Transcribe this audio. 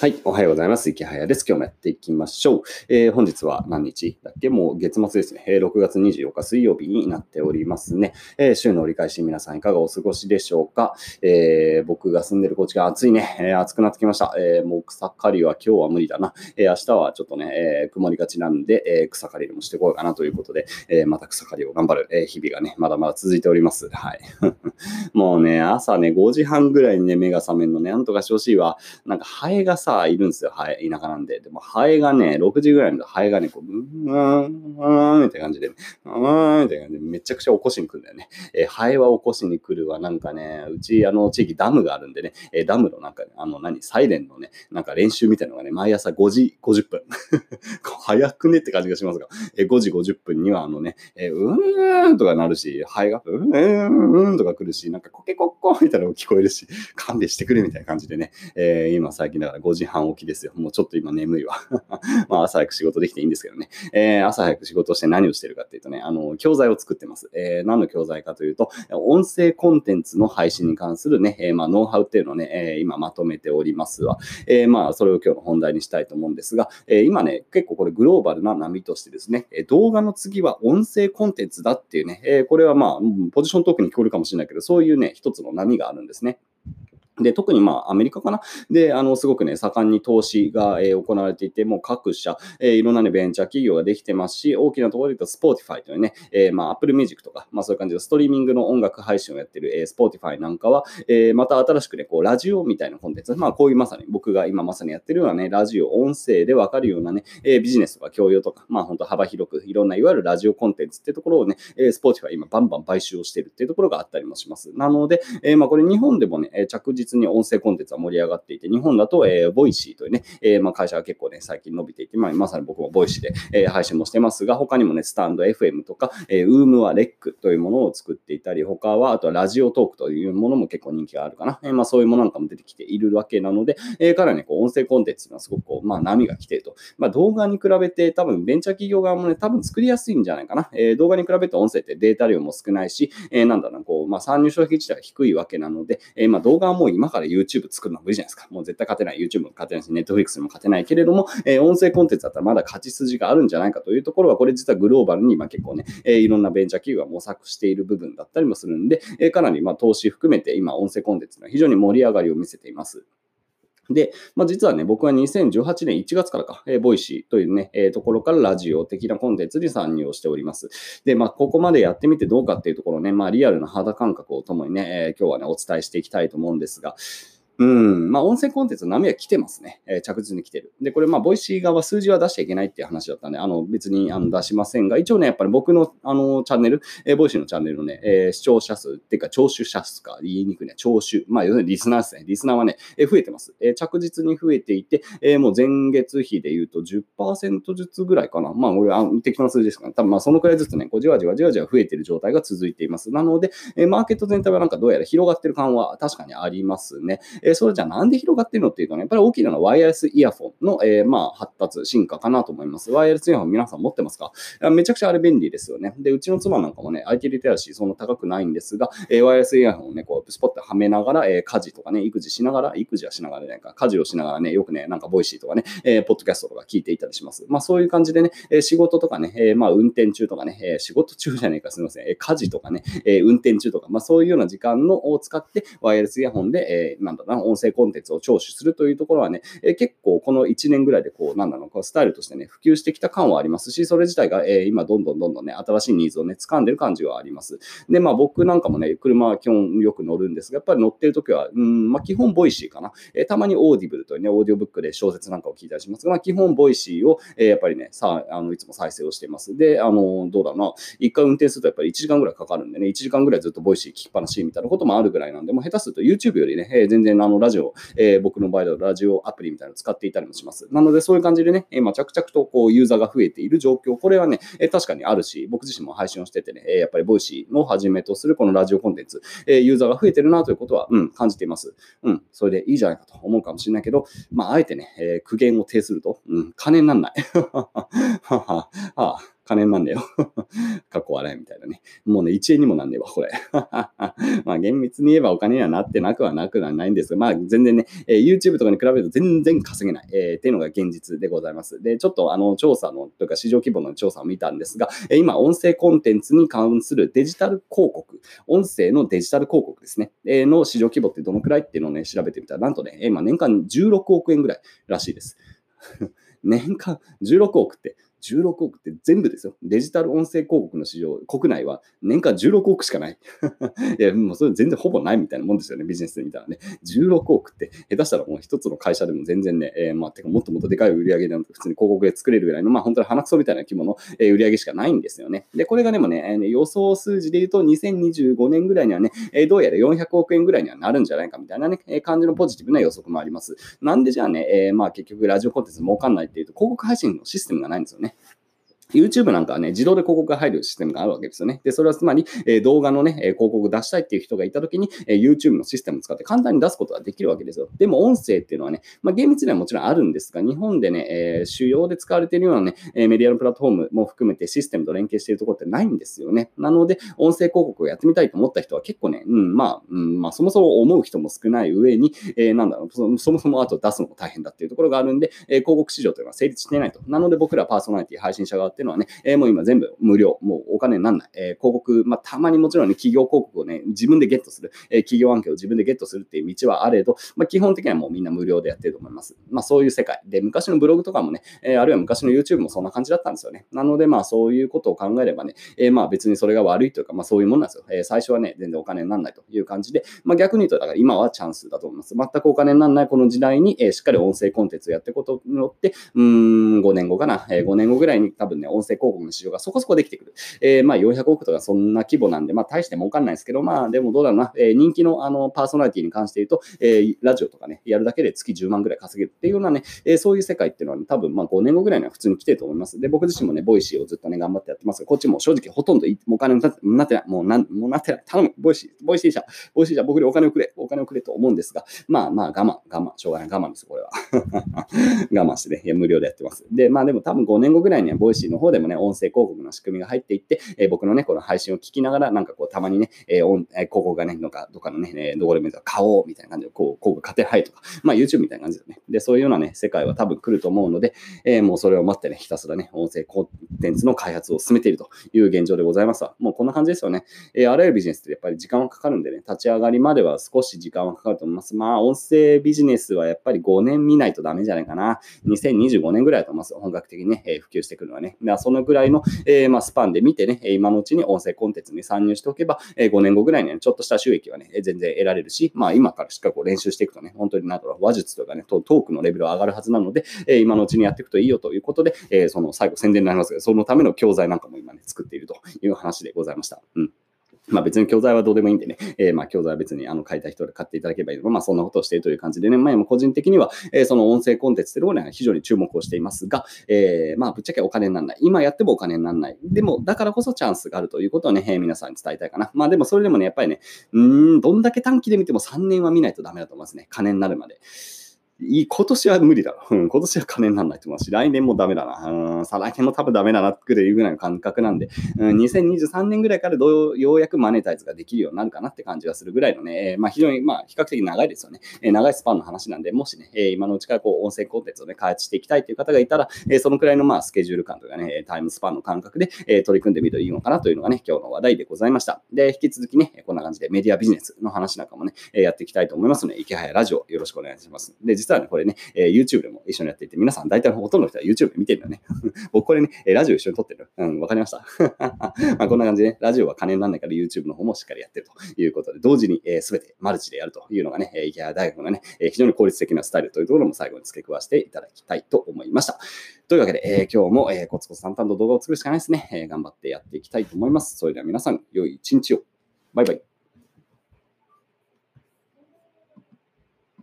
はい、おはようございます。池早です。今日もやっていきましょう。本日は何日だっけ？もう月末ですね。6月24日水曜日になっておりますね。週の折り返し、皆さんいかがお過ごしでしょうか？僕が住んでる高知が暑いね。暑くなってきました。もう草刈りは今日は無理だな。明日はちょっとね、曇りがちなんで、草刈りもしてこようかなということで、また草刈りを頑張る、日々がね、まだまだ続いております。はい。もうね、朝ね、5時半ぐらいにね、目が覚めるのね、なんとかしてほしいわ。なんかハエがいるんですよ、ハエ、田舎なんで。でも、ハエがね、6時ぐらいのハエがね、こう、みたいな感じで、みたいな感じで、めちゃくちゃ起こしに来るんだよね。ハエは起こしに来るわ。なんかね、うち、地域ダムがあるんでね、ダムのなんか、サイレンのね、なんか練習みたいなのがね、毎朝5時50分。早くねって感じがしますが、5時50分にはね、とかなるし、ハエが、とか来るし、なんかコケコッコみたいなのも聞こえるし、勘弁してくれみたいな感じでね、今最近だから5時半起きですよ。もうちょっと今眠いわ。まあ朝早く仕事できていいんですけどね。朝早く仕事をして何をしてるかっていうとね、教材を作ってます。何の教材かというと、音声コンテンツの配信に関するね、ノウハウっていうのをね、今まとめておりますわ。まあそれを今日の本題にしたいと思うんですが、今ね、結構これグローバルな波としてですね、動画の次は音声コンテンツだっていうね、これはまあポジショントークに聞こえるかもしれないけど、そういうね、一つの波があるんですね。で、特にまあ、アメリカかなで、すごくね、盛んに投資が、行われていて、もう各社、いろんなね、ベンチャー企業ができてますし、大きなところで言うと、Spotify というね、まあ、Apple Music とか、まあ、そういう感じで、ストリーミングの音楽配信をやってる、Spotify なんかは、また新しくね、こう、ラジオみたいなコンテンツ、まあ、こういうまさに、僕が今まさにやってるようなね、ラジオ、音声でわかるようなね、ビジネスとか教養とか、まあ、本当幅広く、いろんな、いわゆるラジオコンテンツっていうところをね、Spotify 今、バンバン買収をしてるっていうところがあったりもします。なので、まあ、これ日本でもね、着実に音声コンテンツは盛り上がっていて、日本だと、ボイシーというね、まあ会社が結構ね、最近伸びていて、まあ、まさに僕もボイシーで、配信もしてますが、他にもね、スタンド FM とか、ウームはレックというものを作っていたり、他は、あとはラジオトークというものも結構人気があるかな。まあ、そういうものなんかも出てきているわけなので、からね、こう音声コンテンツはすごくこう、まあ、波が来ていると。まあ、動画に比べて、多分ベンチャー企業側もね、多分作りやすいんじゃないかな。動画に比べて音声ってデータ量も少ないし、なんだろうな、こう、まあ、参入障壁自体が低いわけなので、まあ、動画はもう今から YouTube 作るのは無理じゃないですか。もう絶対勝てない。YouTube も勝てないし、Netflix にも勝てないけれども、音声コンテンツだったらまだ勝ち筋があるんじゃないかというところは、これ実はグローバルに今結構ね、いろんなベンチャー企業が模索している部分だったりもするんで、かなりまあ投資含めて今音声コンテンツの非常に盛り上がりを見せています。で、まあ、実はね、僕は2018年1月からか、ボイシーというね、ところからラジオ的なコンテンツに参入をしております。で、まあ、ここまでやってみてどうかっていうところね、まあ、リアルな肌感覚をともにね、今日はね、お伝えしていきたいと思うんですが、まあ、音声コンテンツの波は来てますね。着実に来てる。で、これ、まあ、ボイシー側は数字は出しちゃいけないっていう話だったんで、別に出しませんが、一応ね、やっぱり僕の、チャンネル、ボイシーのチャンネルのね、視聴者数っていうか、聴取者数か、言いにくいね、聴取。まあ、要するにリスナーですね。リスナーはね、増えてます。着実に増えていて、もう前月比で言うと 10% ずつぐらいかな。まあ、俺は適当な数字ですから、多分まあ、そのくらいずつね、こうじわじわじわじわ増えてる状態が続いています。なので、マーケット全体はなんかどうやら広がってる感は確かにありますね。それじゃあなんで広がってるのっていうとね、やっぱり大きいのはワイヤレスイヤフォンの、まあ発達、進化かなと思います。ワイヤレスイヤフォン皆さん持ってますか？めちゃくちゃあれ便利ですよね。で、うちの妻なんかもね、IT リテラシーそんな高くないんですが、ワイヤレスイヤフォンをね、こう、スポッとはめながら、家事とかね、育児はしながらね、家事をしながらね、よくね、なんかボイシーとかね、ポッドキャストとか聞いていたりします。まあそういう感じでね、仕事とかね、まあ運転中とかね、仕事中じゃねえか、すみません。家事とかね、運転中とか、まあそういうような時間を使って、ワイヤレスイヤフォンで、なんだろうな、音声コンテンツを聴取するというところはね、結構この1年ぐらいでこう、なんだろう、スタイルとしてね、普及してきた感はありますし、それ自体が今どんどんね、新しいニーズをね、掴んでる感じはあります。で、まあ僕なんかもね、車は基本よく乗るんですが、やっぱり乗ってるときは、まあ基本ボイシーかな。たまにオーディブルというね、オーディオブックで小説なんかを聞いたりしますが、まあ基本ボイシーをやっぱりね、いつも再生をしています。で、どうだろうな、一回運転するとやっぱり1時間ぐらいかかるんでね、1時間ぐらいずっとボイシー聞きっぱなしみたいなこともあるぐらいなんで、もう下手すると YouTube よりね、全然ラジオ、僕の場合だとラジオアプリみたいなのを使っていたりもします。なので、そういう感じでね、今、着々とこうユーザーが増えている状況、これはね、確かにあるし、僕自身も配信をしててね、やっぱりボイシーをはじめとするこのラジオコンテンツ、ユーザーが増えてるなということは、感じています。それでいいじゃないかと思うかもしれないけど、まあ、あえてね、苦言を呈すると、金にならない。ははは。金になんだよ。過去笑いみたいなね。もうね、1円にもなんねえわ、これ。まあ厳密に言えばお金にはなってなくはなくはないんですが、まあ全然ね、YouTube とかに比べると全然稼げない、っていうのが現実でございます。で、ちょっと調査の、というか市場規模の調査を見たんですが、今、音声コンテンツに関するデジタル広告、音声のデジタル広告ですね、の市場規模ってどのくらいっていうのをね、調べてみたら、なんとね、今年間16億円ぐらいらしいです。年間16億って全部ですよ。デジタル音声広告の市場、国内は年間16億しかない。いや、もうそれ全然ほぼないみたいなもんですよね、ビジネスで見たらね。16億って、下手したらもう一つの会社でも全然ね、まあ、てかもっともっとでかい売り上げなんて普通に広告で作れるぐらいの、まあ、本当に鼻くそみたいな規模の売り上げしかないんですよね。で、これがでもね、予想数字で言うと2025年ぐらいにはね、どうやら400億円ぐらいにはなるんじゃないかみたいなね、感じのポジティブな予測もあります。なんでじゃあね、まあ、結局ラジオコンテンツ儲かんないっていうと、広告配信のシステムがないんですよね。YouTube なんかはね、自動で広告が入るシステムがあるわけですよね。で、それはつまり、動画のね、広告を出したいっていう人がいたときに、YouTube のシステムを使って簡単に出すことができるわけですよ。でも、音声っていうのはね、まあ、厳密にはもちろんあるんですが、日本でね、主要で使われているようなね、メディアのプラットフォームも含めてシステムと連携しているところってないんですよね。なので、音声広告をやってみたいと思った人は結構ね、そもそも思う人も少ない上に、そもそもあと出すのも大変だっていうところがあるんで、広告市場というのは成立していないと。なので、僕らパーソナリティ配信者側っていうのはね、もう今全部無料、もうお金にならない、広告、まあ、たまにもちろん、ね、企業広告をね、自分でゲットする、企業案件を自分でゲットするっていう道はあれど、まあ、基本的にはもうみんな無料でやってると思います。まあ、そういう世界。で、昔のブログとかもね、あるいは昔の YouTube もそんな感じだったんですよね。なので、まあ、そういうことを考えればね、まあ、別にそれが悪いというか、まあ、そういうもんなんですよ。最初はね、全然お金にならないという感じで、まあ、逆に言うと、だから今はチャンスだと思います。全くお金にならないこの時代に、しっかり音声コンテンツをやっていくことによって、5年後かな、5年後ぐらいに多分、音声広告の市場がそこそこできてくる。まあ400億とかそんな規模なんで、まあ大して儲かんないですけど、まあでもどうだろうな、人気のパーソナリティに関して言うと、ラジオとかね、やるだけで月10万ぐらい稼げるっていうようなね、そういう世界っていうのは、ね、多分まあ5年後ぐらいには普通に来てると思います。で、僕自身もね、ボイシーをずっとね、頑張ってやってますが、こっちも正直ほとんどお金になってない。もうなってない。頼む。ボイシー社、僕にお金をくれと思うんですが、まあまあ我慢、しょうがない。我慢です、これは。我慢してね、いや無料でやってます。で、まあでも多分5年後ぐらいにはボイシーの方でもね、音声広告の仕組みが入っていって、僕のね、この配信を聞きながら、なんかこう、たまにね、広告がね、どっかのね、どこでもいいと買おうみたいな感じで、こう、広告買ってはいとか、まあ YouTube みたいな感じだね。で、そういうようなね、世界は多分来ると思うので、もうそれを待ってね、ひたすらね、音声コンテンツの開発を進めているという現状でございますわ。もうこんな感じですよね。あらゆるビジネスってやっぱり時間はかかるんでね、立ち上がりまでは少し時間はかかると思います。まあ、音声ビジネスはやっぱり5年見ないとダメじゃないかな。2025年ぐらいだと思います。本格的にね、普及してくるのはね。そのぐらいの、スパンで見てね、今のうちに音声コンテンツに参入しておけば、5年後ぐらいには、ね、ちょっとした収益はね、全然得られるし、まあ今からしっかりこう練習していくとね、本当になんだろう、話術とかね、トークのレベルは上がるはずなので、今のうちにやっていくといいよということで、その最後宣伝になりますけど、そのための教材なんかも今ね、作っているという話でございました。うん。まあ別に教材はどうでもいいんでね、まあ教材は別に買いたい人で買っていただければいいのか、まあそんなことをしているという感じでね、まあ個人的には、その音声コンテンツというところには非常に注目をしていますが、まあぶっちゃけお金にならない。今やってもお金にならない。でも、だからこそチャンスがあるということをね、皆さんに伝えたいかな。まあでもそれでもね、やっぱりね、どんだけ短期で見ても3年は見ないとダメだと思いますね。金になるまで。今年は無理だろ。今年は金にならないと思うし、来年もダメだな。再来年も多分ダメだなっていうぐらいの感覚なんで、2023年ぐらいからようやくマネタイズができるようになるかなって感じがするぐらいのね、まあ非常に、まあ比較的長いですよね。長いスパンの話なんで、もしね、今のうちからこう音声コンテンツをね、開発していきたいという方がいたら、そのくらいのまあスケジュール感とかね、タイムスパンの感覚で取り組んでみるといいのかなというのがね、今日の話題でございました。で、引き続きね、こんな感じでメディアビジネスの話なんかもね、やっていきたいと思いますので、池早ラジオよろしくお願いします。で、実はね、これね、YouTube でも一緒にやっていて、皆さん大体ほとんどの人は YouTube で見てるんだね。僕これね、ラジオ一緒に撮ってる。わかりました。まあこんな感じでね、ラジオは金にならないから YouTube の方もしっかりやってるということで、同時に全てマルチでやるというのがね、池谷大学のね、非常に効率的なスタイルというところも最後に付け加えていただきたいと思いました。というわけで、今日もコツコツ淡々と動画を作るしかないですね。頑張ってやっていきたいと思います。それでは皆さん、良い一日を。バイバイ。